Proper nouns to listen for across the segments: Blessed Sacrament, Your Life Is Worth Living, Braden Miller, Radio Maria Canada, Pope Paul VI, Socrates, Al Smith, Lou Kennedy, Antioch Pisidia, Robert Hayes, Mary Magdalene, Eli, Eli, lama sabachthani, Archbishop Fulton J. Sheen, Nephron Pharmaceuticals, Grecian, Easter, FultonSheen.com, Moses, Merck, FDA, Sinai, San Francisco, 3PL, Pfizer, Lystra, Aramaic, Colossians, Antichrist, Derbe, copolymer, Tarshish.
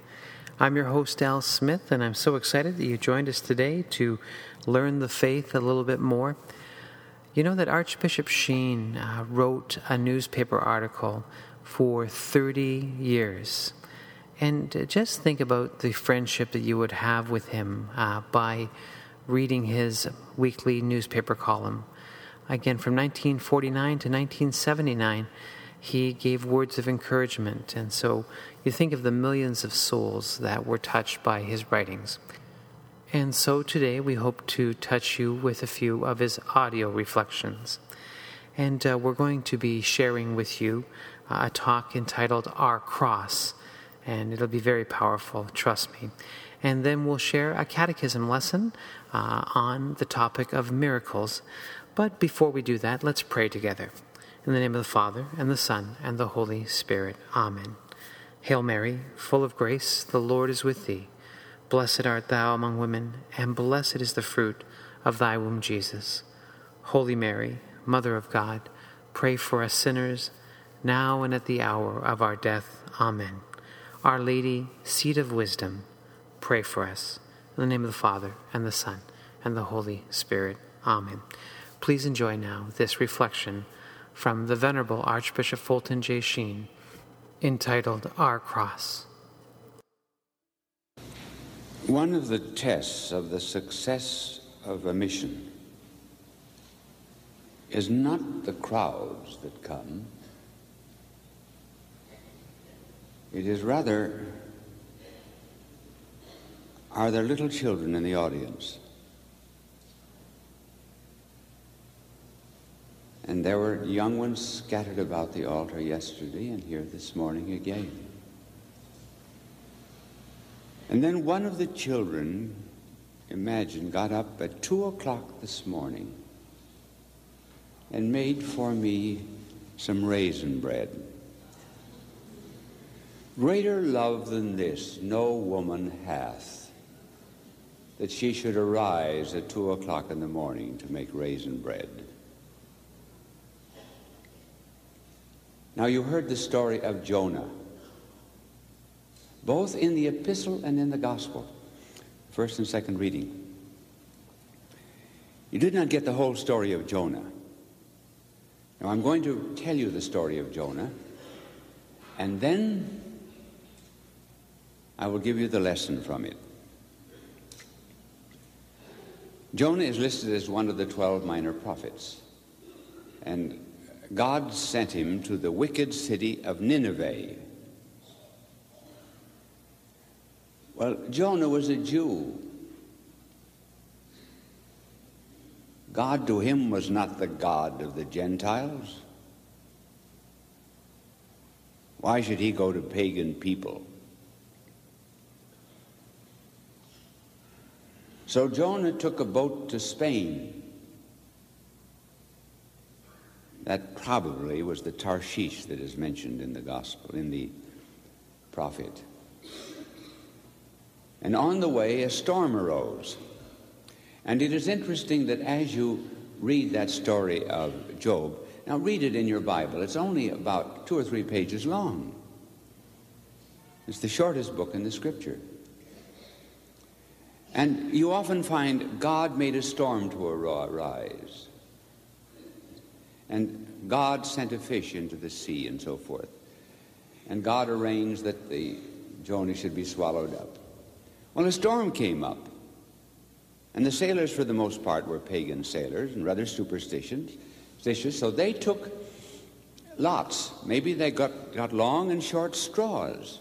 I'm your host, Al Smith, and I'm so excited that you joined us today to learn the faith a little bit more. You know that Archbishop Sheen wrote a newspaper article for 30 years. And just think about the friendship that you would have with him by reading his weekly newspaper column. Again, from 1949 to 1979, he gave words of encouragement, and so you think of the millions of souls that were touched by his writings. And so today we hope to touch you with a few of his audio reflections. And we're going to be sharing with you a talk entitled Our Cross, and it'll be very powerful, trust me. And then we'll share a catechism lesson on the topic of miracles. But before we do that, let's pray together. In the name of the Father, and the Son, and the Holy Spirit. Amen. Hail Mary, full of grace, the Lord is with thee. Blessed art thou among women, and blessed is the fruit of thy womb, Jesus. Holy Mary, Mother of God, pray for us sinners, now and at the hour of our death. Amen. Our Lady, Seat of Wisdom, pray for us. In the name of the Father, and the Son, and the Holy Spirit. Amen. Please enjoy now this reflection from the Venerable Archbishop Fulton J. Sheen, entitled Our Cross. One of the tests of the success of a mission is not the crowds that come. It is rather, are there little children in the audience? And there were young ones scattered about the altar yesterday and here this morning again. And then one of the children, imagine, got up at 2:00 this morning and made for me some raisin bread. Greater love than this no woman hath, that she should arise at 2:00 in the morning to make raisin bread. Now, you heard the story of Jonah, both in the epistle and in the gospel, first and second reading. You did not get the whole story of Jonah. Now, I'm going to tell you the story of Jonah, and then I will give you the lesson from it. Jonah is listed as one of the 12 minor prophets, and God sent him to the wicked city of Nineveh. Well, Jonah was a Jew. God to him was not the God of the Gentiles. Why should he go to pagan people? So Jonah took a boat to Spain. That probably was the Tarshish that is mentioned in the gospel, in the prophet. And on the way, a storm arose. And it is interesting that as you read that story of Job. Now read it in your Bible. It's only about 2 or 3 pages long. It's the shortest book in the Scripture. And you often find God made a storm to arise, and God sent a fish into the sea, and so forth. And God arranged that the Jonah should be swallowed up. Well, a storm came up, and the sailors, for the most part, were pagan sailors and rather superstitious, so they took lots. Maybe they got long and short straws.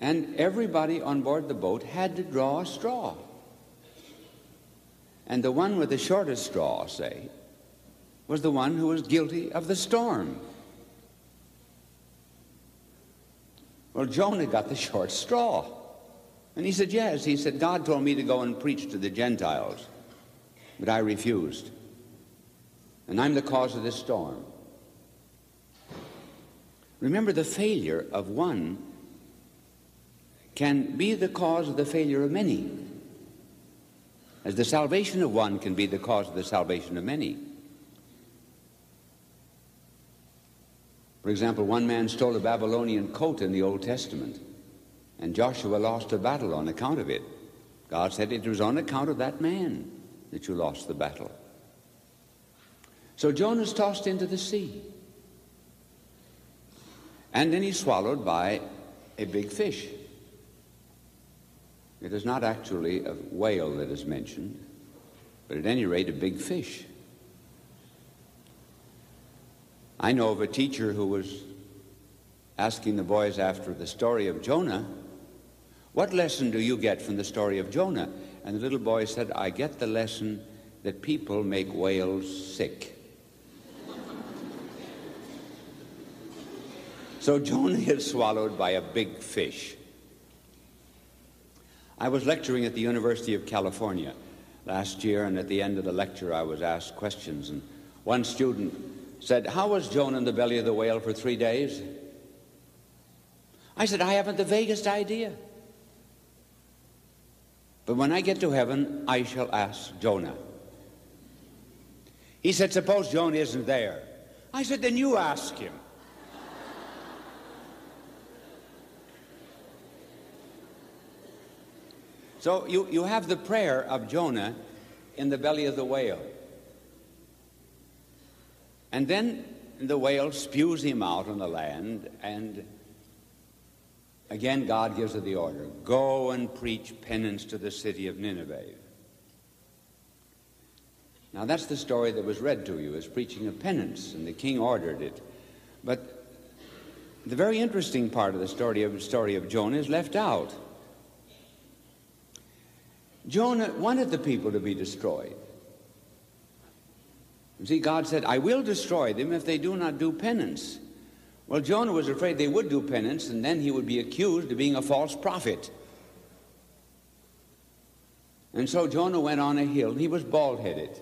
And everybody on board the boat had to draw a straw. And the one with the shortest straw, say, was the one who was guilty of the storm. Well, Jonah got the short straw. And he said, yes. He said, God told me to go and preach to the Gentiles, but I refused. And I'm the cause of this storm. Remember, the failure of one can be the cause of the failure of many, as the salvation of one can be the cause of the salvation of many. For example, one man stole a Babylonian coat in the Old Testament, and Joshua lost a battle on account of it. God said it was on account of that man that you lost the battle. So Jonah's tossed into the sea, and then he's swallowed by a big fish. It is not actually a whale that is mentioned, but at any rate, a big fish. I know of a teacher who was asking the boys after the story of Jonah, what lesson do you get from the story of Jonah? And the little boy said, I get the lesson that people make whales sick. So Jonah is swallowed by a big fish. I was lecturing at the University of California last year, and at the end of the lecture I was asked questions, and one student said, how was Jonah in the belly of the whale for 3 days? I said, I haven't the vaguest idea. But when I get to heaven, I shall ask Jonah. He said, suppose Jonah isn't there. I said, then you ask him. So you have the prayer of Jonah in the belly of the whale. And then the whale spews him out on the land, and again God gives her the order, go and preach penance to the city of Nineveh. Now that's the story that was read to you, is preaching of penance, and the king ordered it. But the very interesting part of the story of Jonah is left out. Jonah wanted the people to be destroyed. You see, God said, I will destroy them if they do not do penance. Well, Jonah was afraid they would do penance, and then he would be accused of being a false prophet. And so Jonah went on a hill. He was bald-headed.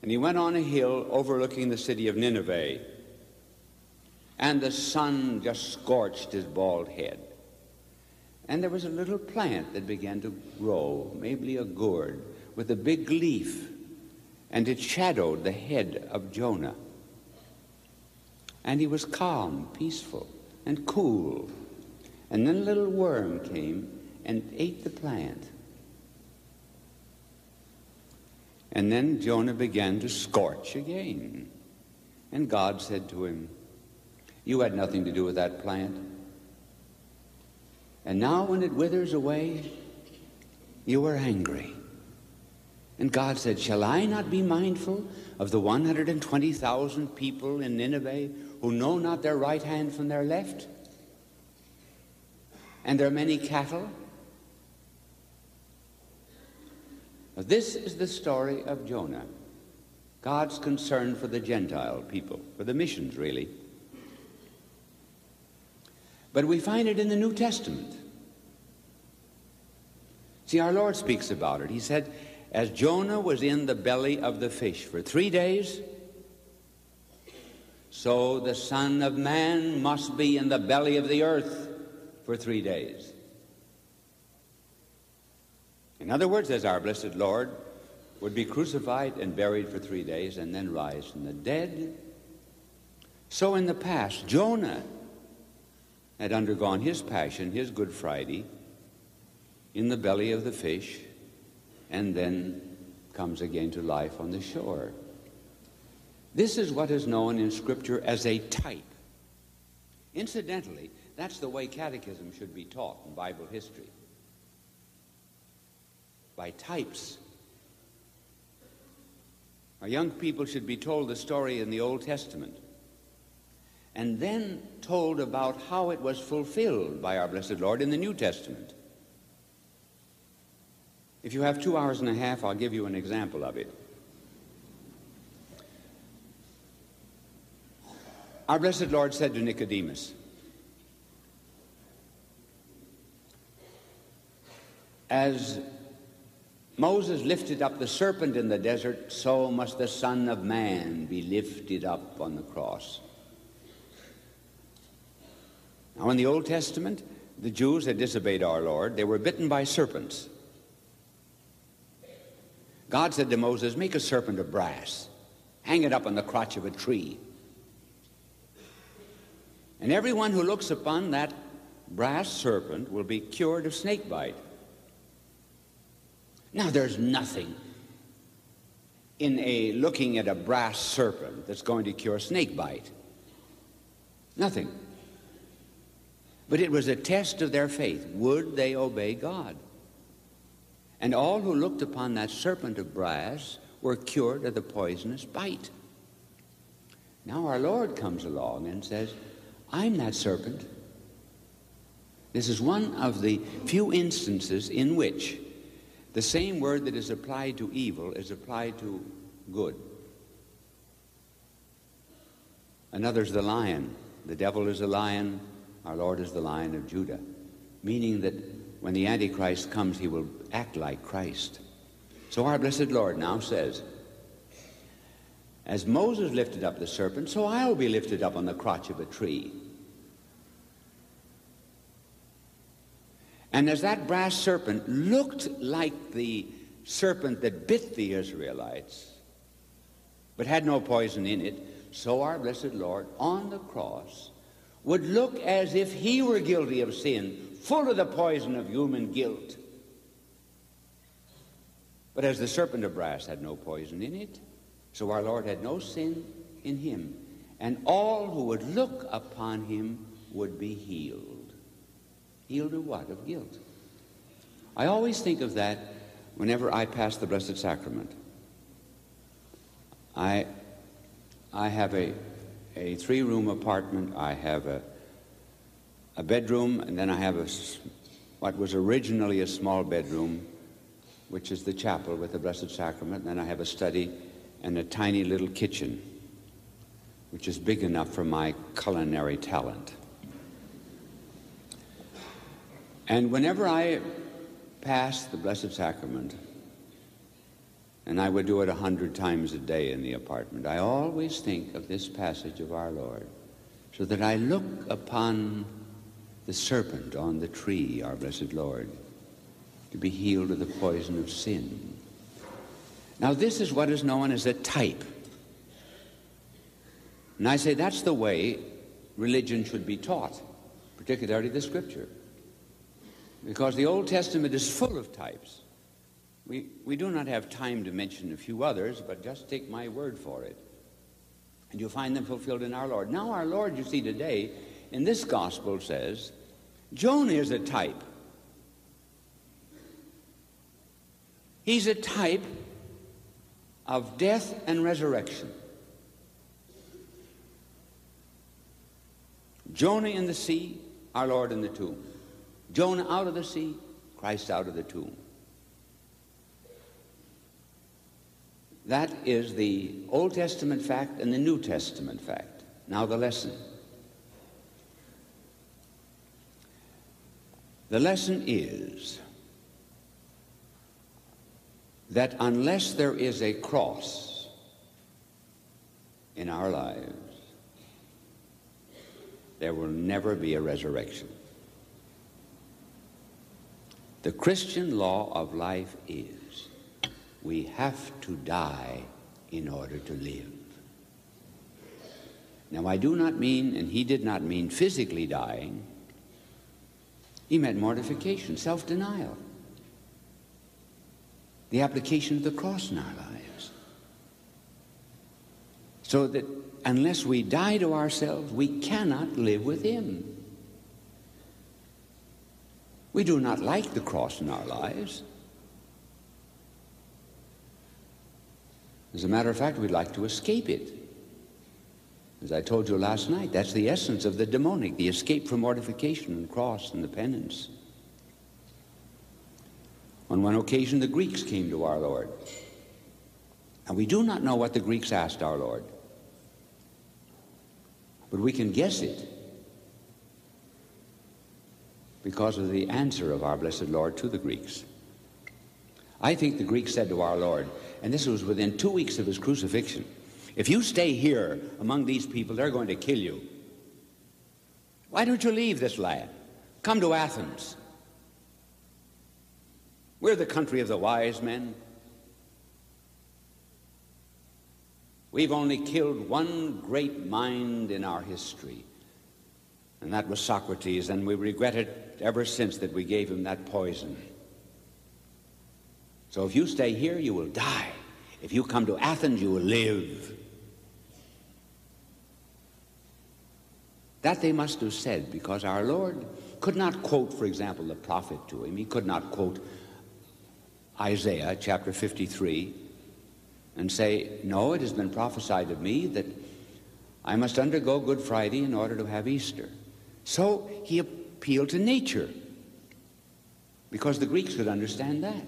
And he went on a hill overlooking the city of Nineveh. And the sun just scorched his bald head. And there was a little plant that began to grow, maybe a gourd, with a big leaf, and it shadowed the head of Jonah. And he was calm, peaceful, and cool. And then a little worm came and ate the plant. And then Jonah began to scorch again. And God said to him, you had nothing to do with that plant. And now when it withers away, you are angry. And God said, shall I not be mindful of the 120,000 people in Nineveh who know not their right hand from their left? And their many cattle? Now, this is the story of Jonah. God's concern for the Gentile people, for the missions really. But we find it in the New Testament. See, our Lord speaks about it. He said, as Jonah was in the belly of the fish for 3 days, so the Son of Man must be in the belly of the earth for 3 days. In other words, as our blessed Lord would be crucified and buried for 3 days and then rise from the dead. So in the past, Jonah had undergone his passion, his Good Friday, in the belly of the fish, and then comes again to life on the shore. This is what is known in Scripture as a type. Incidentally, that's the way catechism should be taught in Bible history. By types. Our young people should be told the story in the Old Testament and then told about how it was fulfilled by our blessed Lord in the New Testament. If you have 2.5 hours, I'll give you an example of it. Our blessed Lord said to Nicodemus, "As Moses lifted up the serpent in the desert, so must the Son of Man be lifted up on the cross." Now, in the Old Testament, the Jews had disobeyed our Lord. They were bitten by serpents. God said to Moses, "Make a serpent of brass. Hang it up on the crotch of a tree. And everyone who looks upon that brass serpent will be cured of snake bite." Now, there's nothing in looking at a brass serpent that's going to cure snake bite. Nothing. But it was a test of their faith. Would they obey God? And all who looked upon that serpent of brass were cured of the poisonous bite. Now our Lord comes along and says, "I'm that serpent." This is one of the few instances in which the same word that is applied to evil is applied to good. Another's the lion. The devil is a lion. Our Lord is the Lion of Judah, meaning that when the Antichrist comes, he will act like Christ. So our blessed Lord now says, "As Moses lifted up the serpent, so I will be lifted up on the crotch of a tree. And as that brass serpent looked like the serpent that bit the Israelites, but had no poison in it, so our blessed Lord on the cross would look as if he were guilty of sin, full of the poison of human guilt. But as the serpent of brass had no poison in it, so our Lord had no sin in him, and all who would look upon him would be healed." Healed of what? Of guilt. I always think of that whenever I pass the Blessed Sacrament. I have a 3-room apartment. I have a bedroom, and then I have what was originally a small bedroom, which is the chapel with the Blessed Sacrament. And then I have a study and a tiny little kitchen, which is big enough for my culinary talent. And whenever I pass the Blessed Sacrament, and I would do it 100 times a day in the apartment, I always think of this passage of our Lord, so that I look upon the serpent on the tree, our blessed Lord, to be healed of the poison of sin. Now, this is what is known as a type. And I say that's the way religion should be taught, particularly the Scripture, because the Old Testament is full of types. We do not have time to mention a few others, but just take my word for it. And you'll find them fulfilled in our Lord. Now our Lord, you see today, in this gospel says, Jonah is a type. He's a type of death and resurrection. Jonah in the sea, our Lord in the tomb. Jonah out of the sea, Christ out of the tomb. That is the Old Testament fact and the New Testament fact. Now the lesson. The lesson is that unless there is a cross in our lives, there will never be a resurrection. The Christian law of life is we have to die in order to live. Now, I do not mean, and he did not mean physically dying. He meant mortification, self-denial. The application of the cross in our lives. So that unless we die to ourselves, we cannot live with him. We do not like the cross in our lives. As a matter of fact, we'd like to escape it. As I told you last night, that's the essence of the demonic, the escape from mortification and cross and the penance. On one occasion, the Greeks came to our Lord. And we do not know what the Greeks asked our Lord. But we can guess it because of the answer of our blessed Lord to the Greeks. I think the Greeks said to our Lord, and this was within 2 weeks of his crucifixion, "If you stay here among these people, they're going to kill you. Why don't you leave this land? Come to Athens. We're the country of the wise men. We've only killed one great mind in our history, and that was Socrates, and we regret it ever since that we gave him that poison. So if you stay here, you will die. If you come to Athens, you will live." That they must have said, because our Lord could not quote, for example, the prophet to him. He could not quote Isaiah chapter 53 and say, "No, it has been prophesied of me that I must undergo Good Friday in order to have Easter." So he appealed to nature, because the Greeks could understand that.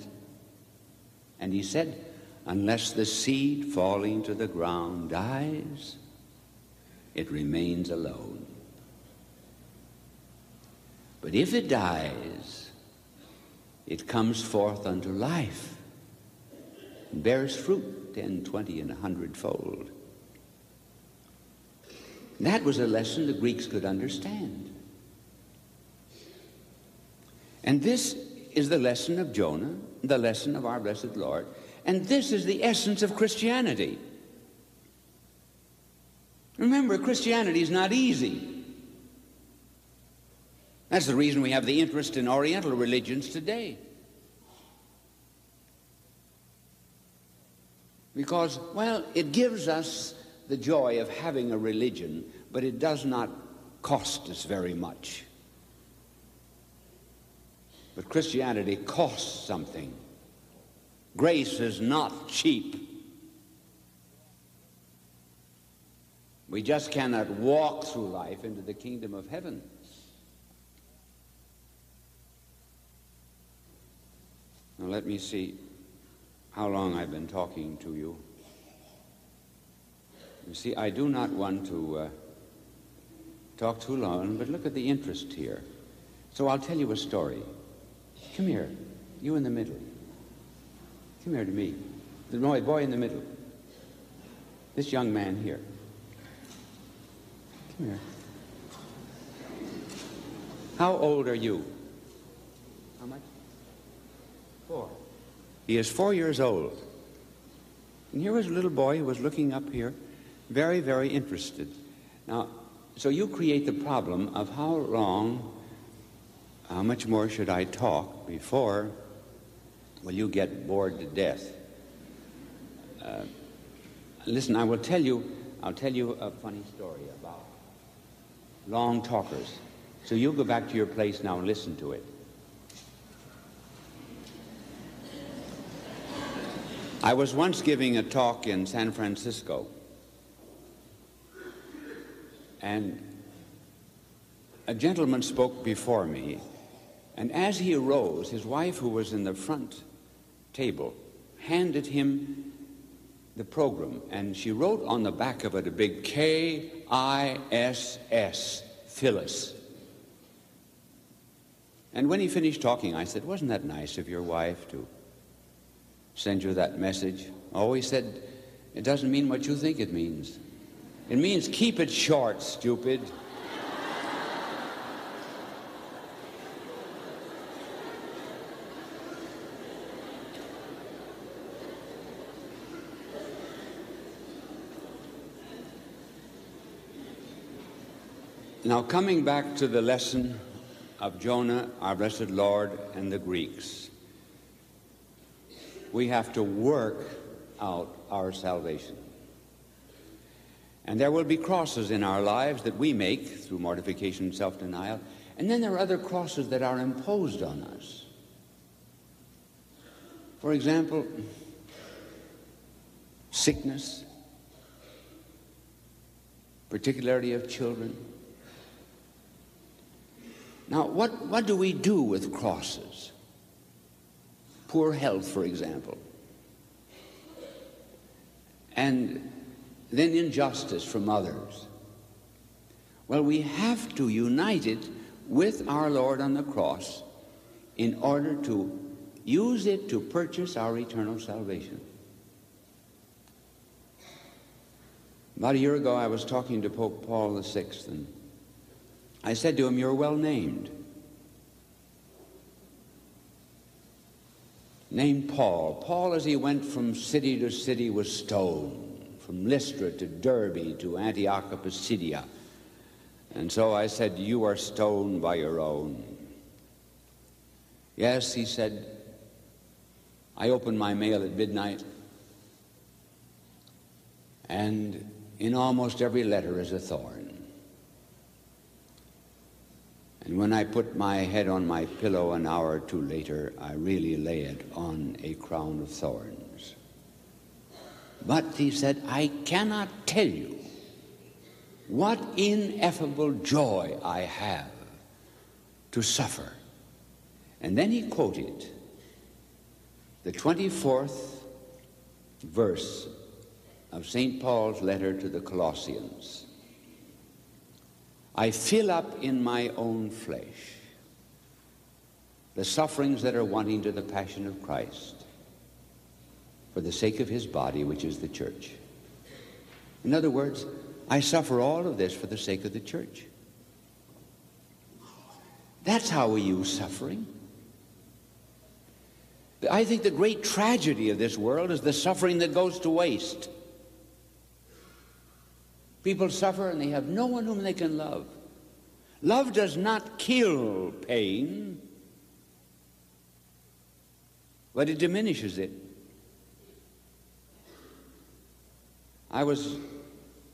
And he said, "Unless the seed falling to the ground dies, it remains alone. But if it dies, it comes forth unto life and bears fruit 10, 20, and 100-fold. And that was a lesson the Greeks could understand. And this is the lesson of Jonah, the lesson of our blessed Lord. And this is the essence of Christianity. Remember, Christianity is not easy. That's the reason we have the interest in Oriental religions today. Because, well, it gives us the joy of having a religion, but it does not cost us very much. But Christianity costs something. Grace is not cheap. We just cannot walk through life into the kingdom of heaven. Now let me see how long I've been talking to you. You see, I do not want to talk too long, but look at the interest here. So I'll tell you a story. Come here, you in the middle. Come here to me, the boy in the middle, this young man here. Come here. How old are you? How much? 4. He is 4 years old. And here was a little boy who was looking up here, very, very interested. Now, so you create the problem of how long, how much more should I talk before, well, you get bored to death. Listen, I'll tell you a funny story about long talkers. So you go back to your place now and listen to it. I was once giving a talk in San Francisco, and a gentleman spoke before me, and as he arose, his wife, who was in the front table, handed him the program, and she wrote on the back of it a big K-I-S-S, Phyllis. And when he finished talking, I said, "Wasn't that nice of your wife to send you that message?" Oh, he said, "It doesn't mean what you think it means. It means keep it short, stupid." Now, coming back to the lesson of Jonah, our blessed Lord, and the Greeks, we have to work out our salvation. And there will be crosses in our lives that we make through mortification and self-denial, and then there are other crosses that are imposed on us. For example, sickness, particularly of children. Now, what do we do with crosses? Poor health, for example. And then injustice from others. Well, we have to unite it with our Lord on the cross in order to use it to purchase our eternal salvation. About a year ago, I was talking to Pope Paul VI, and I said to him, "You're well named. Named Paul." Paul, as he went from city to city, was stoned, from Lystra to Derbe to Antioch Pisidia. And so I said, "You are stoned by your own." "Yes," he said, "I opened my mail at midnight, and in almost every letter is a thorn. And when I put my head on my pillow an hour or two later, I really lay it on a crown of thorns. But," he said, "I cannot tell you what ineffable joy I have to suffer." And then he quoted the 24th verse of St. Paul's letter to the Colossians. "I fill up in my own flesh the sufferings that are wanting to the passion of Christ for the sake of his body, which is the church." In other words, I suffer all of this for the sake of the church. That's how we use suffering. I think the great tragedy of this world is the suffering that goes to waste. People suffer and they have no one whom they can love. Love does not kill pain, but it diminishes it. I was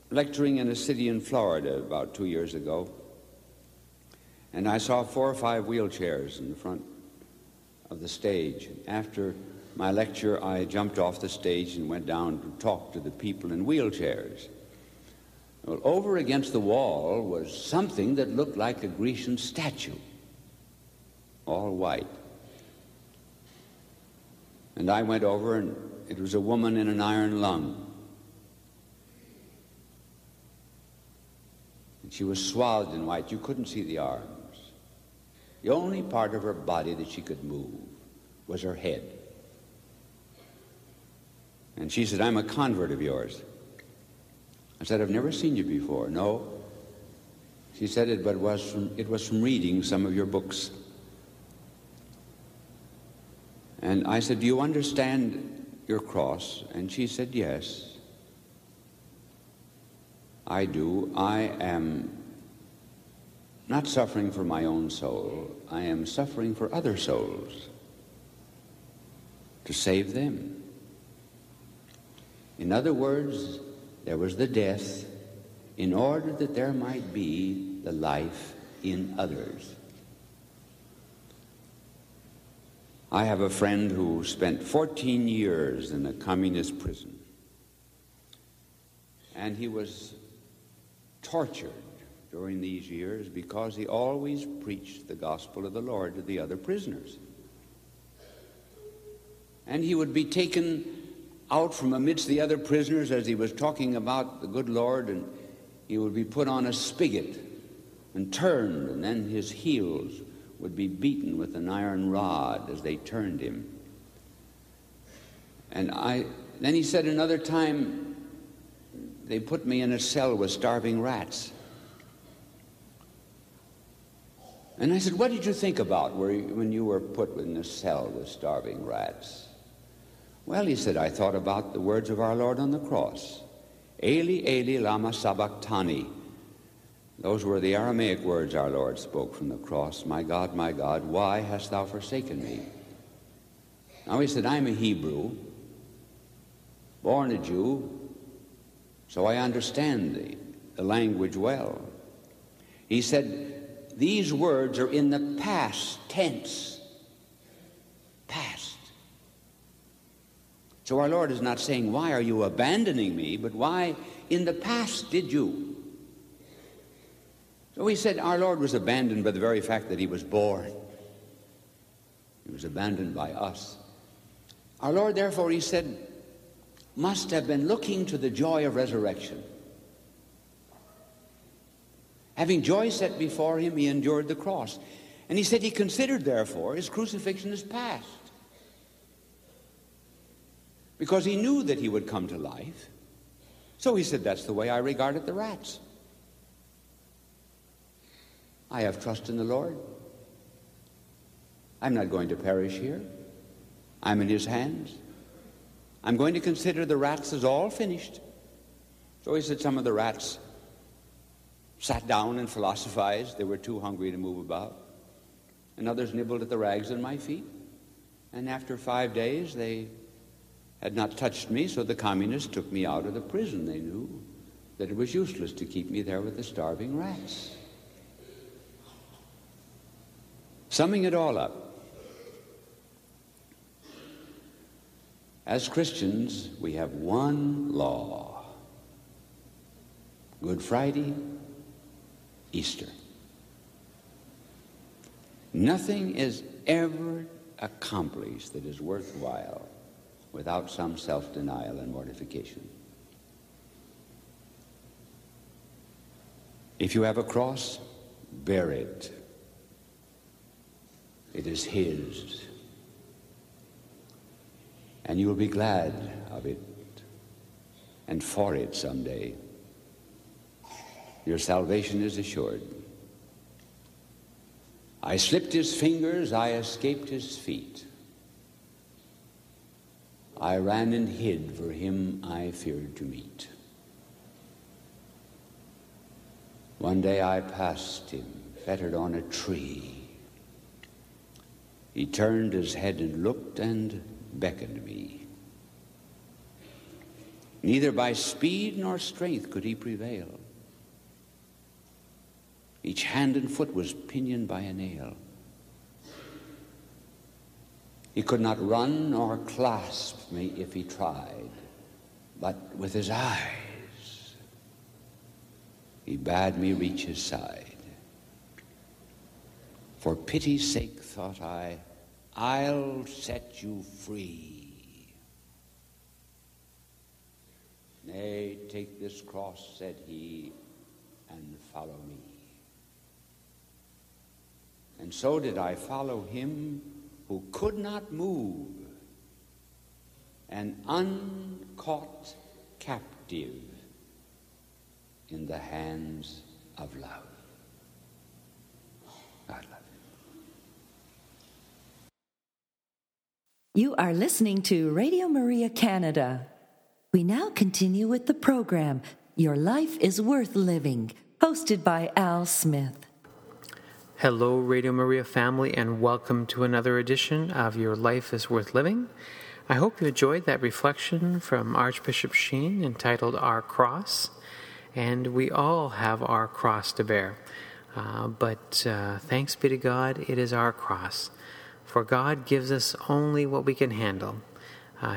lecturing in a city in Florida about 2 years ago, and I saw 4 or 5 wheelchairs in the front of the stage. After my lecture, I jumped off the stage and went down to talk to the people in wheelchairs. Well, over against the wall was something that looked like a Grecian statue, all white. And I went over, and it was a woman in an iron lung. And she was swathed in white. You couldn't see the arms. The only part of her body that she could move was her head. And she said, "I'm a convert of yours." I said, "I've never seen you before." "No." She said it, but it was from reading some of your books. And I said, "Do you understand your cross?" And she said, "Yes, I do. I am not suffering for my own soul. I am suffering for other souls, to save them." In other words, there was the death in order that there might be the life in others. I have a friend who spent 14 years in a communist prison, and he was tortured during these years because he always preached the gospel of the Lord to the other prisoners. And he would be taken out from amidst the other prisoners as he was talking about the good Lord, and he would be put on a spigot and turned, and then his heels would be beaten with an iron rod as they turned him. And then he said, "Another time they put me in a cell with starving rats." And I said, "What did you think about when you were put in a cell with starving rats?" "Well," he said, "I thought about the words of our Lord on the cross. Eli, Eli, lama sabachthani. Those were the Aramaic words our Lord spoke from the cross. My God, why hast thou forsaken me? Now he said, I'm a Hebrew, born a Jew, so I understand the language well. He said, these words are in the past tense. Past. So our Lord is not saying, why are you abandoning me, but why in the past did you? So he said our Lord was abandoned by the very fact that he was born. He was abandoned by us. Our Lord, therefore, he said, must have been looking to the joy of resurrection. Having joy set before him, he endured the cross. And he said he considered, therefore, his crucifixion as past. Because he knew that he would come to life. So he said, that's the way I regarded the rats. I have trust in the Lord. I'm not going to perish here. I'm in his hands. I'm going to consider the rats as all finished. So he said some of the rats sat down and philosophized. They were too hungry to move about. And others nibbled at the rags on my feet. And after 5 days, they had not touched me, so the communists took me out of the prison. They knew that it was useless to keep me there with the starving rats. Summing it all up, as Christians, we have one law: Good Friday, Easter. Nothing is ever accomplished that is worthwhile without some self-denial and mortification. If you have a cross, bear it. It is his. And you will be glad of it and for it someday. Your salvation is assured. I slipped his fingers, I escaped his feet. I ran and hid, for him I feared to meet. One day I passed him, fettered on a tree. He turned his head and looked and beckoned me. Neither by speed nor strength could he prevail. Each hand and foot was pinioned by a nail. He could not run nor clasp me if he tried, but with his eyes he bade me reach his side. For pity's sake, thought I, I'll set you free. Nay, take this cross, said he, and follow me. And so did I follow him who could not move, an uncaught captive in the hands of love. God love you. You are listening to Radio Maria Canada. We now continue with the program, Your Life is Worth Living, hosted by Al Smith. Hello, Radio Maria family, and welcome to another edition of Your Life is Worth Living. I hope you enjoyed that reflection from Archbishop Sheen entitled Our Cross. And we all have our cross to bear. But thanks be to God, it is our cross. For God gives us only what we can handle.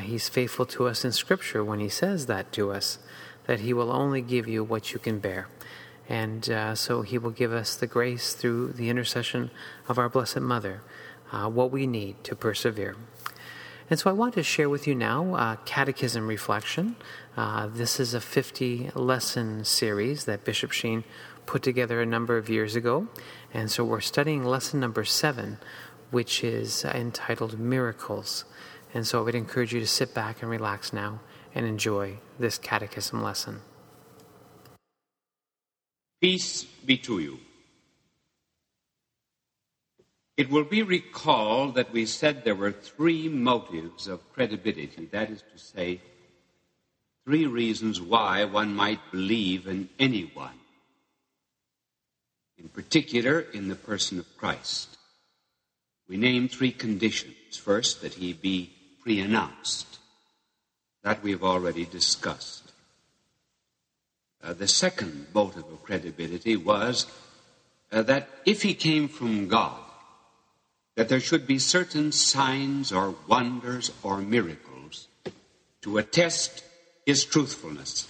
He's faithful to us in Scripture when he says that to us, that he will only give you what you can bear. And so he will give us the grace through the intercession of our Blessed Mother, what we need to persevere. And so I want to share with you now a catechism reflection. This is a 50-lesson series that Bishop Sheen put together a number of years ago. And so we're studying lesson number 7, which is entitled Miracles. And so I would encourage you to sit back and relax now and enjoy this catechism lesson. Peace be to you. It will be recalled that we said there were 3 motives of credibility, that is to say, 3 reasons why one might believe in anyone. in particular in the person of Christ. We name three conditions. First, that he be pre-announced. That we have already discussed. The second motive of credibility was that if he came from God, that there should be certain signs or wonders or miracles to attest his truthfulness.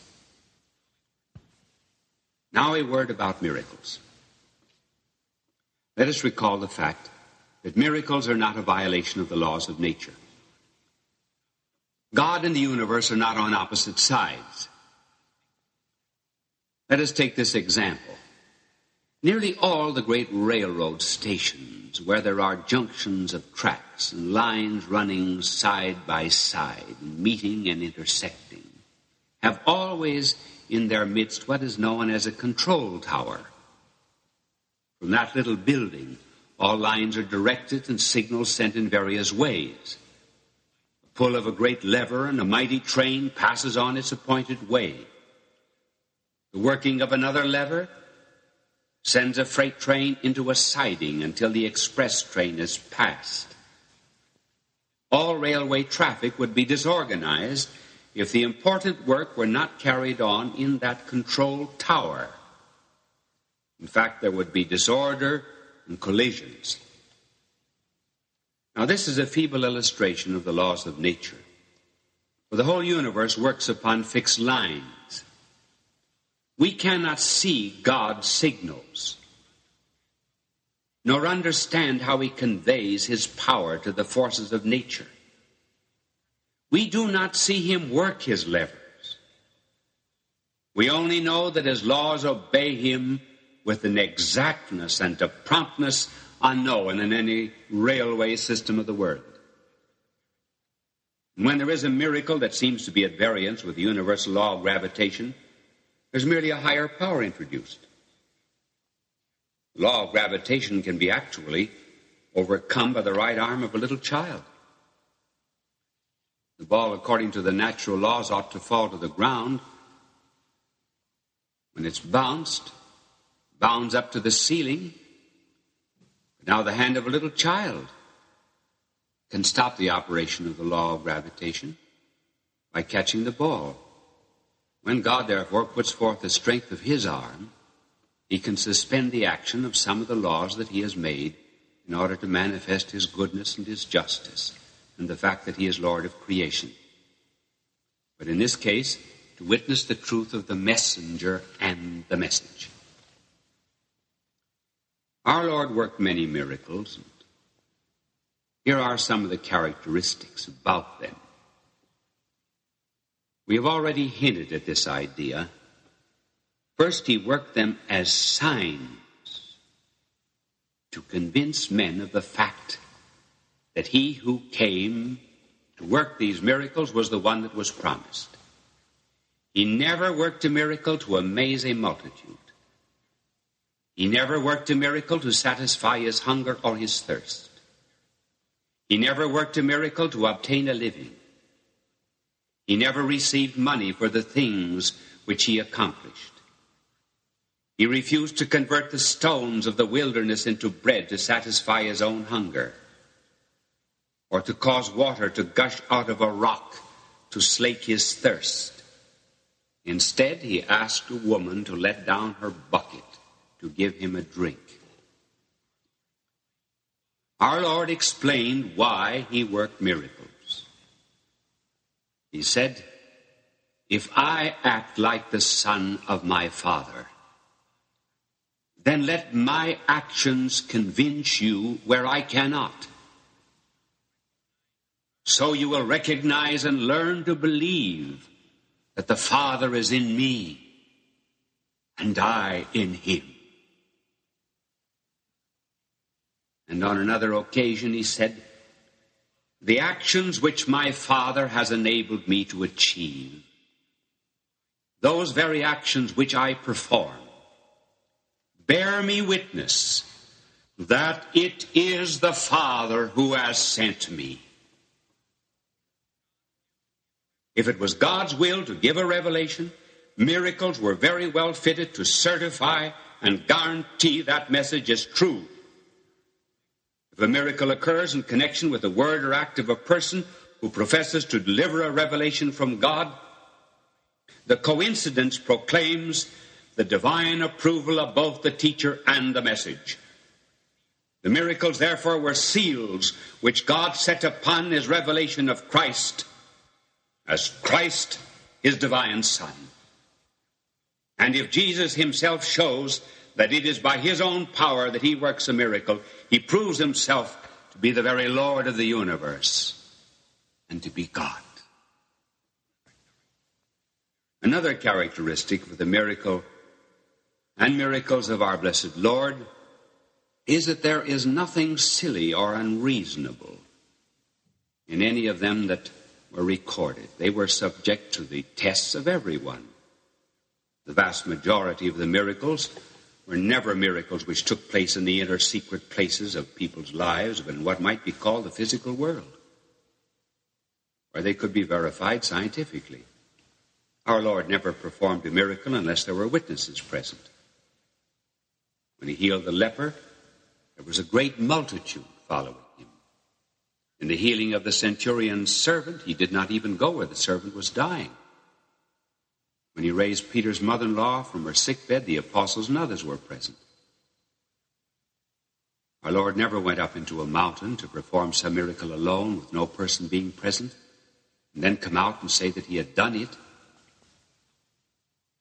Now a word about miracles. Let us recall the fact that miracles are not a violation of the laws of nature. God and the universe are not on opposite sides. Let us take this example. Nearly all the great railroad stations where there are junctions of tracks and lines running side by side, meeting and intersecting, have always in their midst what is known as a control tower. From that little building, all lines are directed and signals sent in various ways. The pull of a great lever and a mighty train passes on its appointed way. The working of another lever sends a freight train into a siding until the express train is passed. All railway traffic would be disorganized if the important work were not carried on in that control tower. In fact, there would be disorder and collisions. Now, this is a feeble illustration of the laws of nature, for the whole universe works upon fixed lines. We cannot see God's signals, nor understand how he conveys his power to the forces of nature. We do not see him work his levers. We only know that his laws obey him with an exactness and a promptness unknown in any railway system of the world. And when there is a miracle that seems to be at variance with the universal law of gravitation, there's merely a higher power introduced. The law of gravitation can be actually overcome by the right arm of a little child. The ball, according to the natural laws, ought to fall to the ground. When it's bounced, it bounds up to the ceiling. But now the hand of a little child can stop the operation of the law of gravitation by catching the ball. When God, therefore, puts forth the strength of his arm, he can suspend the action of some of the laws that he has made in order to manifest his goodness and his justice and the fact that he is Lord of creation. But in this case, to witness the truth of the messenger and the message. Our Lord worked many miracles. Here are some of the characteristics about them. We have already hinted at this idea. First, he worked them as signs to convince men of the fact that he who came to work these miracles was the one that was promised. He never worked a miracle to amaze a multitude. He never worked a miracle to satisfy his hunger or his thirst. He never worked a miracle to obtain a living. He never received money for the things which he accomplished. He refused to convert the stones of the wilderness into bread to satisfy his own hunger, or to cause water to gush out of a rock to slake his thirst. Instead, he asked a woman to let down her bucket to give him a drink. Our Lord explained why he worked miracles. He said, "If I act like the Son of my Father, then let my actions convince you where I cannot. So you will recognize and learn to believe that the Father is in me and I in him." And on another occasion he said, "The actions which my Father has enabled me to achieve, those very actions which I perform, bear me witness that it is the Father who has sent me." If it was God's will to give a revelation, miracles were very well fitted to certify and guarantee that message is true. If a miracle occurs in connection with a word or act of a person who professes to deliver a revelation from God, the coincidence proclaims the divine approval of both the teacher and the message. The miracles, therefore, were seals which God set upon his revelation of Christ as Christ, his divine Son. And if Jesus himself shows that it is by his own power that he works a miracle, he proves himself to be the very Lord of the universe and to be God. Another characteristic of the miracle and miracles of our blessed Lord is that there is nothing silly or unreasonable in any of them that were recorded. They were subject to the tests of everyone. The vast majority of the miracles were never miracles which took place in the inner secret places of people's lives, but in what might be called the physical world, where they could be verified scientifically. Our Lord never performed a miracle unless there were witnesses present. When he healed the leper, there was a great multitude following him. In the healing of the centurion's servant, he did not even go where the servant was dying. When he raised Peter's mother-in-law from her sickbed, the apostles and others were present. Our Lord never went up into a mountain to perform some miracle alone with no person being present, and then come out and say that he had done it.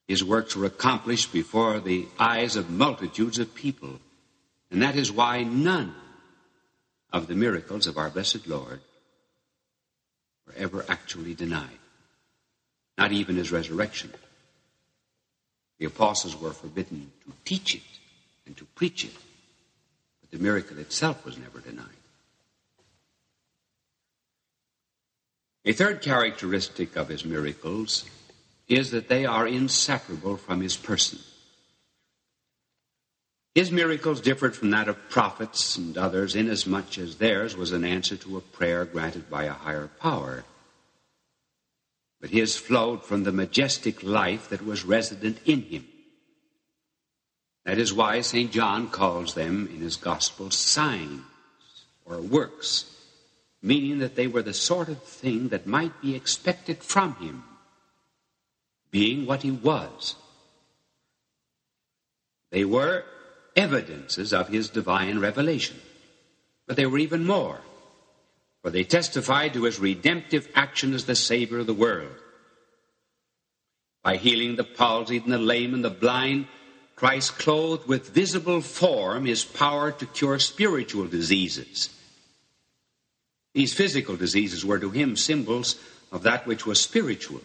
His works were accomplished before the eyes of multitudes of people, and that is why none of the miracles of our blessed Lord were ever actually denied, not even his resurrection. The apostles were forbidden to teach it and to preach it, but the miracle itself was never denied. A third characteristic of his miracles is that they are inseparable from his person. His miracles differed from that of prophets and others inasmuch as theirs was an answer to a prayer granted by a higher power. But his flowed from the majestic life that was resident in him. That is why St. John calls them in his gospel signs or works, meaning that they were the sort of thing that might be expected from him, being what he was. They were evidences of his divine revelation, but they were even more, for they testified to his redemptive action as the Savior of the world. By healing the palsied and the lame and the blind, Christ clothed with visible form his power to cure spiritual diseases. These physical diseases were to him symbols of that which was spiritual.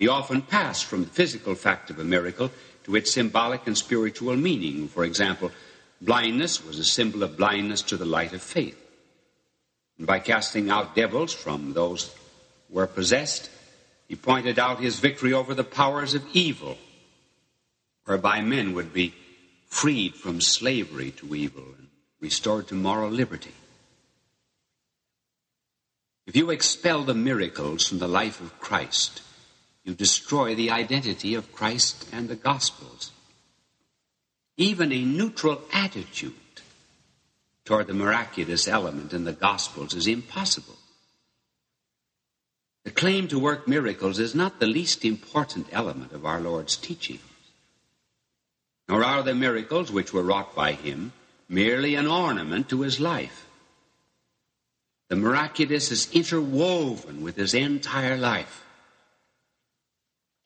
He often passed from the physical fact of a miracle to its symbolic and spiritual meaning. For example, blindness was a symbol of blindness to the light of faith. And by casting out devils from those who were possessed, he pointed out his victory over the powers of evil, whereby men would be freed from slavery to evil and restored to moral liberty. If you expel the miracles from the life of Christ, you destroy the identity of Christ and the Gospels. Even a neutral attitude toward the miraculous element in the Gospels is impossible. The claim to work miracles is not the least important element of our Lord's teachings, nor are the miracles which were wrought by him merely an ornament to his life. The miraculous is interwoven with his entire life.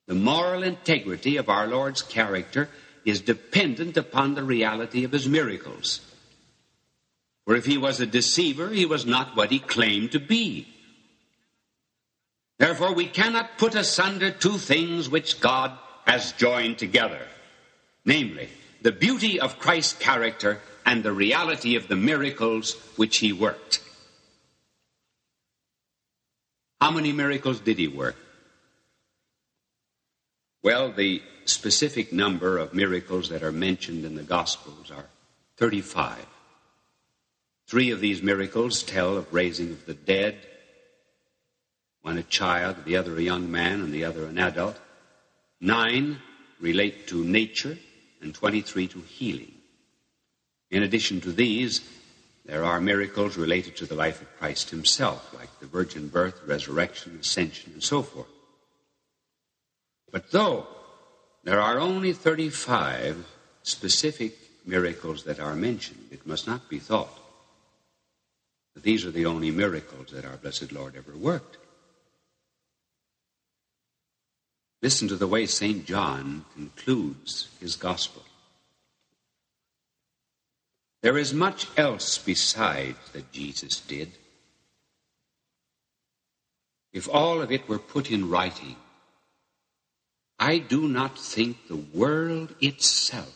The moral integrity of our Lord's character is dependent upon the reality of his miracles. For if he was a deceiver, he was not what he claimed to be. Therefore, we cannot put asunder two things which God has joined together, namely, the beauty of Christ's character and the reality of the miracles which he worked. How many miracles did he work? Well, the specific number of miracles that are mentioned in the Gospels are 35. 3 of these miracles tell of raising of the dead, one a child, the other a young man, and the other an adult. 9 relate to nature, and 23 to healing. In addition to these, there are miracles related to the life of Christ himself, like the virgin birth, resurrection, ascension, and so forth. But though there are only 35 specific miracles that are mentioned, it must not be thought that these are the only miracles that our blessed Lord ever worked. Listen to the way St. John concludes his gospel. There is much else besides that Jesus did. If all of it were put in writing, I do not think the world itself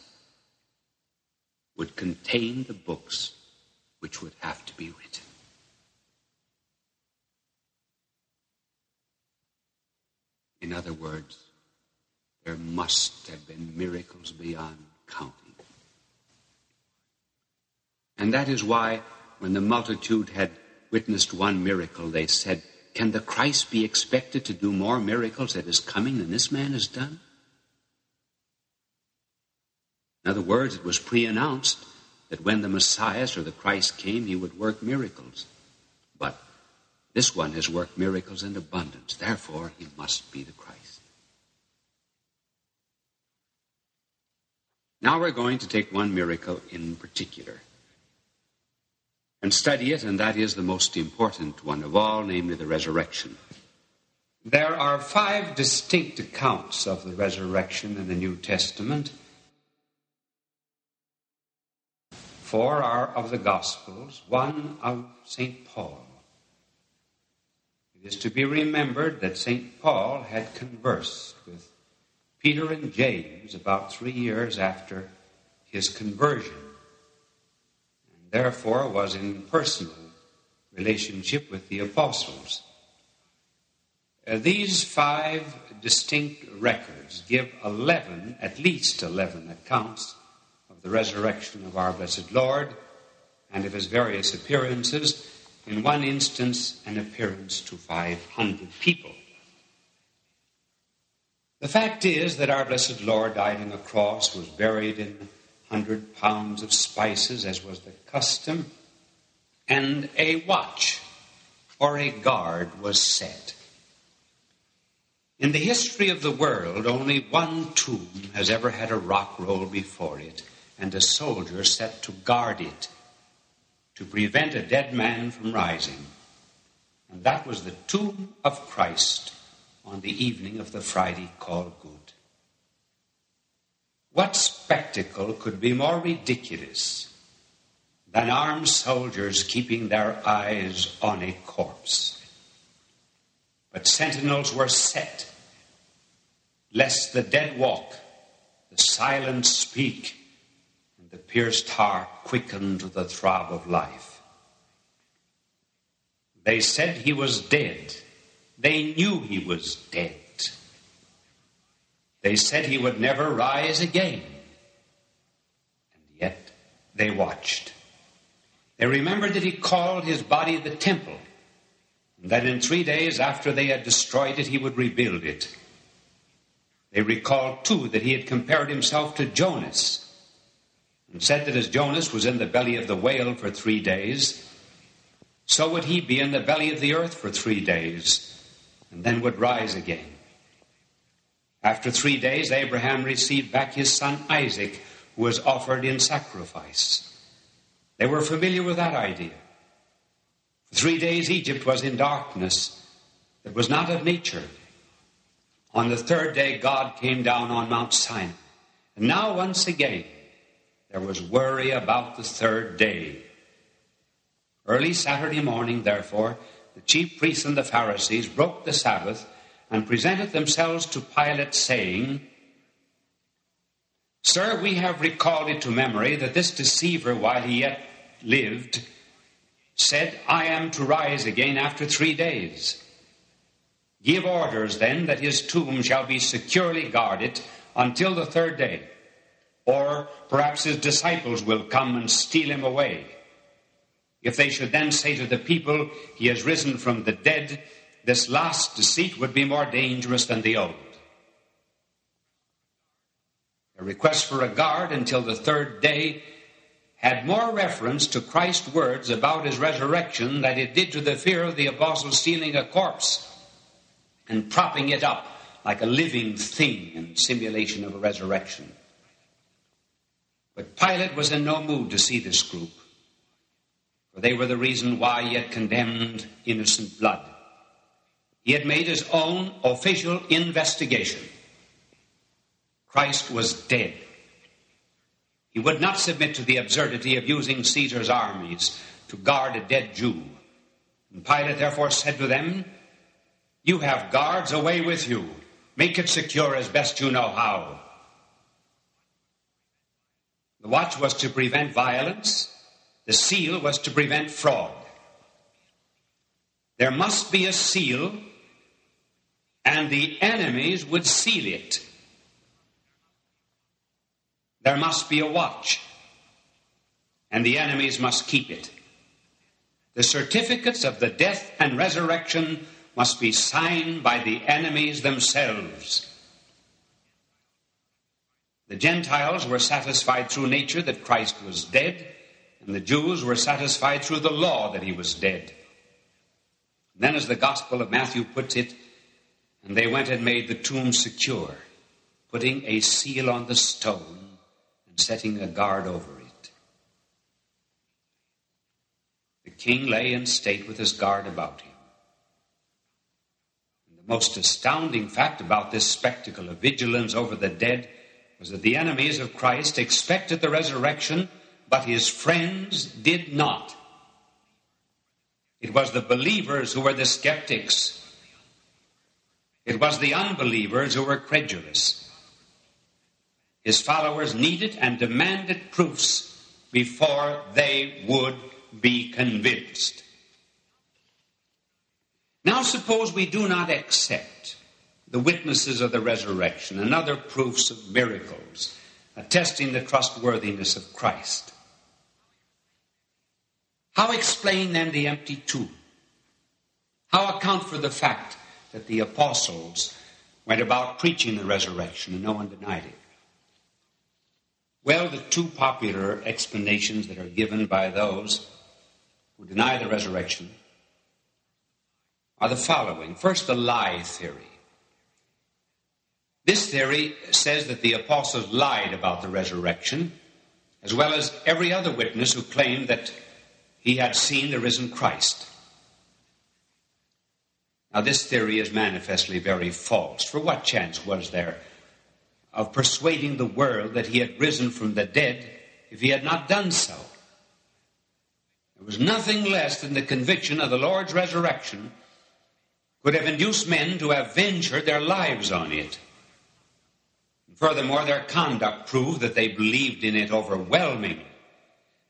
would contain the books which would have to be written. In other words, there must have been miracles beyond counting. And that is why, when the multitude had witnessed one miracle, they said, "Can the Christ be expected to do more miracles at his coming than this man has done?" In other words, it was pre-announced that when the Messiah or the Christ came, he would work miracles. But this one has worked miracles in abundance. Therefore, he must be the Christ. Now we're going to take one miracle in particular and study it, and that is the most important one of all, namely the resurrection. There are 5 distinct accounts of the resurrection in the New Testament. 4 are of the Gospels, 1 of St. Paul. It is to be remembered that St. Paul had conversed with Peter and James about 3 years after his conversion, and therefore was in personal relationship with the apostles. These 5 distinct records give 11, at least 11 accounts of the resurrection of our blessed Lord and of his various appearances. In one instance, an appearance to 500 people. The fact is that our blessed Lord died on the cross, was buried in 100 pounds of spices, as was the custom, and a watch or a guard was set. In the history of the world, only one tomb has ever had a rock rolled before it and a soldier set to guard it, to prevent a dead man from rising. And that was the tomb of Christ on the evening of the Friday called Good. What spectacle could be more ridiculous than armed soldiers keeping their eyes on a corpse? But sentinels were set, lest the dead walk, the silent speak, the pierced heart quickened to the throb of life. They said he was dead. They knew he was dead. They said he would never rise again. And yet they watched. They remembered that he called his body the temple, and that in 3 days after they had destroyed it, he would rebuild it. They recalled, too, that he had compared himself to Jonas, and said that as Jonas was in the belly of the whale for 3 days, so would he be in the belly of the earth for 3 days, and then would rise again. After 3 days, Abraham received back his son Isaac, who was offered in sacrifice. They were familiar with that idea. For 3 days, Egypt was in darkness that was not of nature. On the 3rd day, God came down on Mount Sinai. And now, once again, there was worry about the 3rd day. Early Saturday morning, therefore, the chief priests and the Pharisees broke the Sabbath and presented themselves to Pilate, saying, "Sir, we have recalled it to memory that this deceiver, while he yet lived, said, 'I am to rise again after 3 days.' Give orders, then, that his tomb shall be securely guarded until the 3rd day. Or perhaps his disciples will come and steal him away. If they should then say to the people, 'He has risen from the dead,' this last deceit would be more dangerous than the old." a request for a guard until the third day, had more reference to Christ's words about his resurrection than it did to the fear of the apostles stealing a corpse and propping it up like a living thing in simulation of a resurrection. But Pilate was in no mood to see this group, for they were the reason why he had condemned innocent blood. He had made his own official investigation. Christ was dead. He would not submit to the absurdity of using Caesar's armies to guard a dead Jew. And Pilate therefore said to them, "You have guards, away with you. Make it secure as best you know how." The watch was to prevent violence. The seal was to prevent fraud. There must be a seal, and the enemies would seal it. There must be a watch, and the enemies must keep it. The certificates of the death and resurrection must be signed by the enemies themselves. The Gentiles were satisfied through nature that Christ was dead, and the Jews were satisfied through the law that he was dead. And then, as the Gospel of Matthew puts it, "And they went and made the tomb secure, putting a seal on the stone, setting a guard over it." The king lay in state with his guard about him. And the most astounding fact about this spectacle of vigilance over the dead was that the enemies of Christ expected the resurrection, but his friends did not. It was the believers who were the skeptics. It was the unbelievers who were credulous. His followers needed and demanded proofs before they would be convinced. Now suppose we do not accept the witnesses of the resurrection and other proofs of miracles attesting the trustworthiness of Christ. How explain then the empty tomb? How account for the fact that the apostles went about preaching the resurrection and no one denied it? Well, the two popular explanations that are given by those who deny the resurrection are the following. First, the lie theory. This theory says that the apostles lied about the resurrection, as well as every other witness who claimed that he had seen the risen Christ. Now, this theory is manifestly very false. For what chance was there of persuading the world that he had risen from the dead if he had not done so? There was nothing less than the conviction of the Lord's resurrection could have induced men to have ventured their lives on it. And furthermore, their conduct proved that they believed in it overwhelmingly.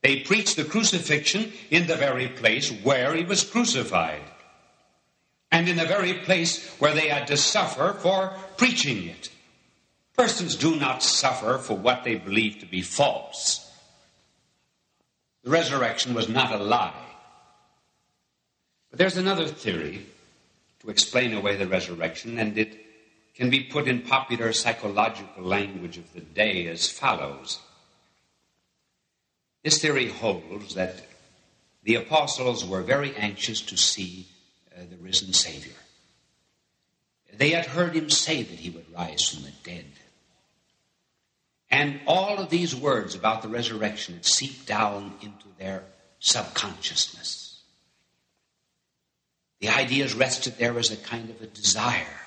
They preached the crucifixion in the very place where he was crucified, and in the very place where they had to suffer for preaching it. Persons do not suffer for what they believe to be false. The resurrection was not a lie. But there's another theory to explain away the resurrection, and it can be put in popular psychological language of the day as follows. This theory holds that the apostles were very anxious to see the risen Savior. They had heard him say that he would rise from the dead. And all of these words about the resurrection had seeped down into their subconsciousness. The ideas rested there as a kind of a desire.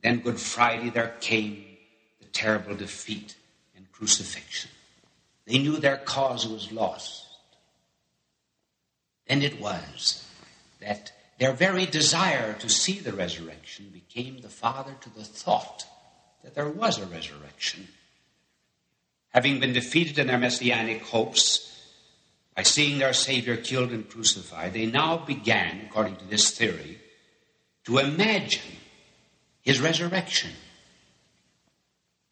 Then Good Friday, there came the terrible defeat and crucifixion. They knew their cause was lost. And it was that their very desire to see the resurrection became the father to the thought that there was a resurrection. Having been defeated in their messianic hopes by seeing their Savior killed and crucified, they now began, according to this theory, to imagine his resurrection.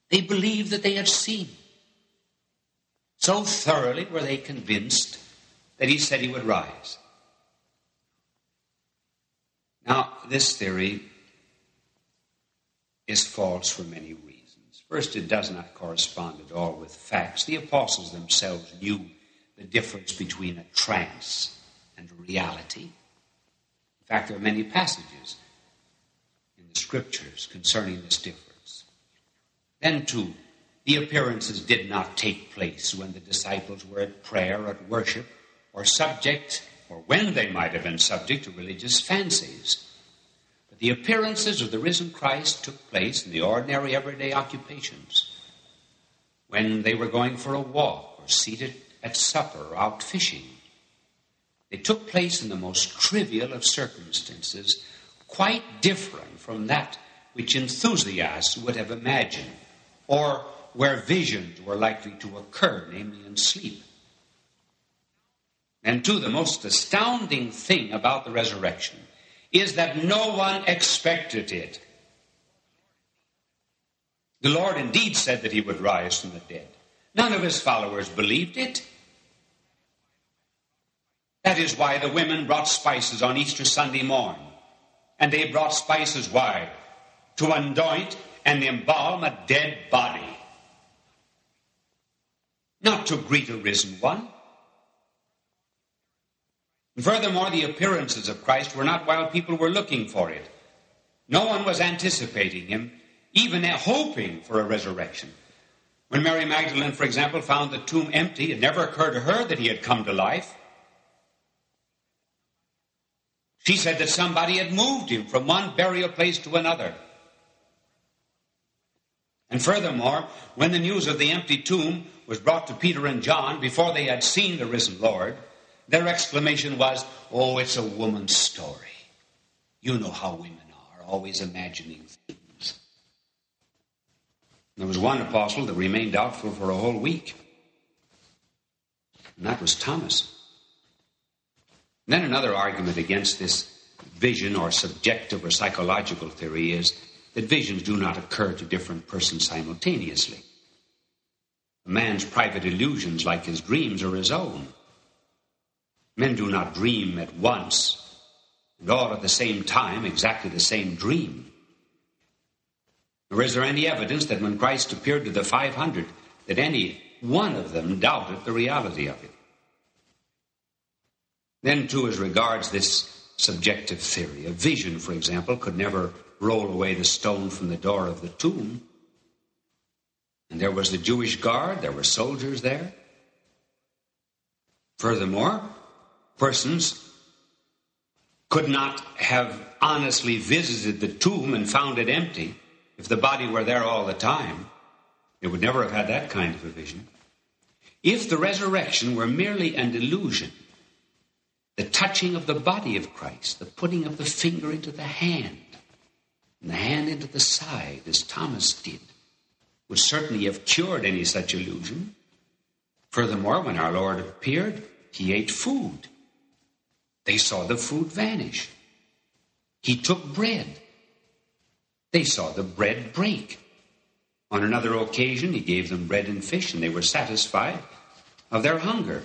They believed that they had seen. So thoroughly were they convinced that he said he would rise. Now, this theory is false for many reasons. First, it does not correspond at all with facts. The apostles themselves knew the difference between a trance and a reality. In fact, there are many passages in the Scriptures concerning this difference. Then, too, the appearances did not take place when the disciples were at prayer, at worship, or subject, or when they might have been subject to religious fancies. But the appearances of the risen Christ took place in the ordinary, everyday occupations, when they were going for a walk, or seated at supper, or out fishing. They took place in the most trivial of circumstances, quite different from that which enthusiasts would have imagined, or where visions were likely to occur, namely in sleep. And too, the most astounding thing about the resurrection is that no one expected it. The Lord indeed said that he would rise from the dead. None of his followers believed it. That is why the women brought spices on Easter Sunday morn. And they brought spices, why? To anoint and embalm a dead body. Not to greet a risen one. And furthermore, the appearances of Christ were not while people were looking for it. No one was anticipating him, even hoping for a resurrection. When Mary Magdalene, for example, found the tomb empty, it never occurred to her that he had come to life. She said that somebody had moved him from one burial place to another. And furthermore, when the news of the empty tomb was brought to Peter and John before they had seen the risen Lord, their exclamation was, "Oh, it's a woman's story." You know how women are, always imagining things. There was one apostle that remained doubtful for a whole week, and that was Thomas. And then another argument against this vision or subjective or psychological theory is that visions do not occur to different persons simultaneously. A man's private illusions, like his dreams, are his own. Men do not dream at once, and all at the same time, exactly the same dream. Nor is there any evidence that when Christ appeared to the 500, that any one of them doubted the reality of it. Then, too, as regards this subjective theory, a vision, for example, could never roll away the stone from the door of the tomb. And there was the Jewish guard, there were soldiers there. Furthermore, persons could not have honestly visited the tomb and found it empty if the body were there all the time. They would never have had that kind of a vision. If the resurrection were merely an illusion, the touching of the body of Christ, the putting of the finger into the hand, and the hand into the side, as Thomas did, would certainly have cured any such illusion. Furthermore, when our Lord appeared, he ate food. They saw the food vanish. He took bread. They saw the bread break. On another occasion, he gave them bread and fish, and they were satisfied of their hunger.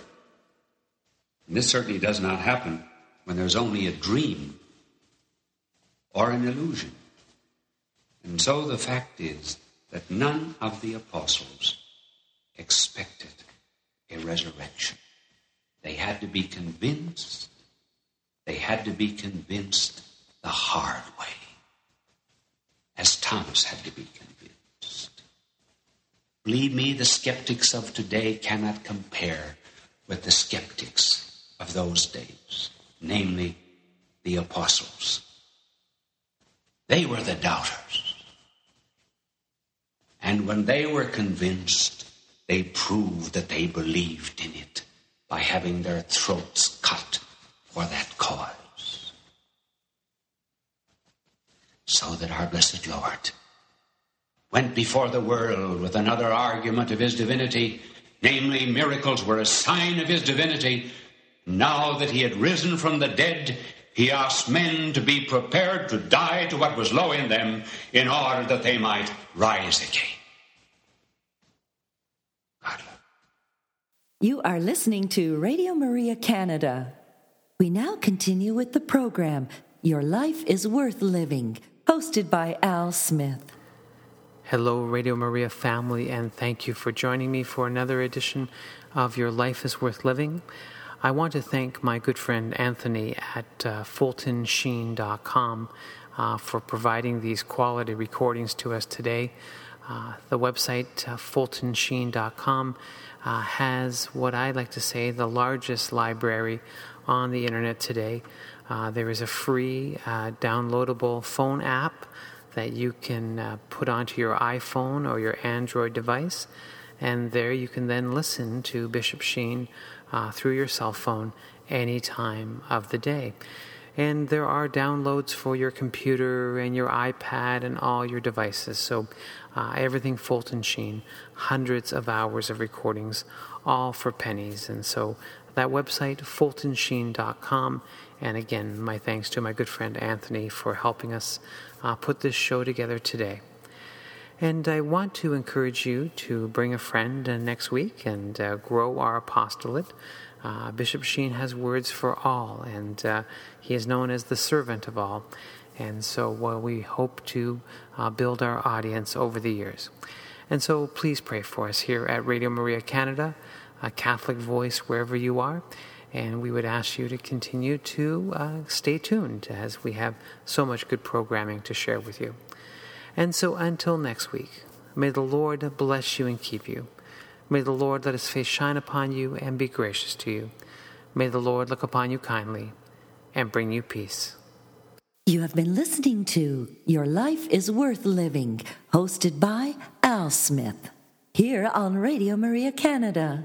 And this certainly does not happen when there's only a dream or an illusion. And so the fact is that none of the apostles expected a resurrection. They had to be convinced. They had to be convinced the hard way, as Thomas had to be convinced. Believe me, the skeptics of today cannot compare with the skeptics of those days, namely the apostles. They were the doubters. And when they were convinced, they proved that they believed in it by having their throats cut for that cause, so that our blessed Lord went before the world with another argument of his divinity, namely miracles were a sign of his divinity. Now that he had risen from the dead, he asked men to be prepared to die to what was low in them in order that they might rise again. God love. You are listening to Radio Maria Canada. We now continue with the program, Your Life is Worth Living, hosted by Al Smith. Hello, Radio Maria family, and thank you for joining me for another edition of Your Life Is Worth Living. I want to thank my good friend Anthony at FultonSheen.com for providing these quality recordings to us today. The website, FultonSheen.com, has what I like to say the largest library on the internet today. There is a free downloadable phone app that you can put onto your iPhone or your Android device, and there you can then listen to Bishop Sheen through your cell phone any time of the day. And there are downloads for your computer and your iPad and all your devices, so everything Fulton Sheen, hundreds of hours of recordings, all for pennies. And so that website, FultonSheen.com, and again, my thanks to my good friend Anthony for helping us put this show together today. And I want to encourage you to bring a friend next week and grow our apostolate. Bishop Sheen has words for all, and he is known as the servant of all. And so we hope to build our audience over the years. And so please pray for us here at Radio Maria Canada, a Catholic voice wherever you are, and we would ask you to continue to stay tuned as we have so much good programming to share with you. And so until next week, may the Lord bless you and keep you. May the Lord let his face shine upon you and be gracious to you. May the Lord look upon you kindly and bring you peace. You have been listening to Your Life is Worth Living, hosted by Al Smith, here on Radio Maria Canada.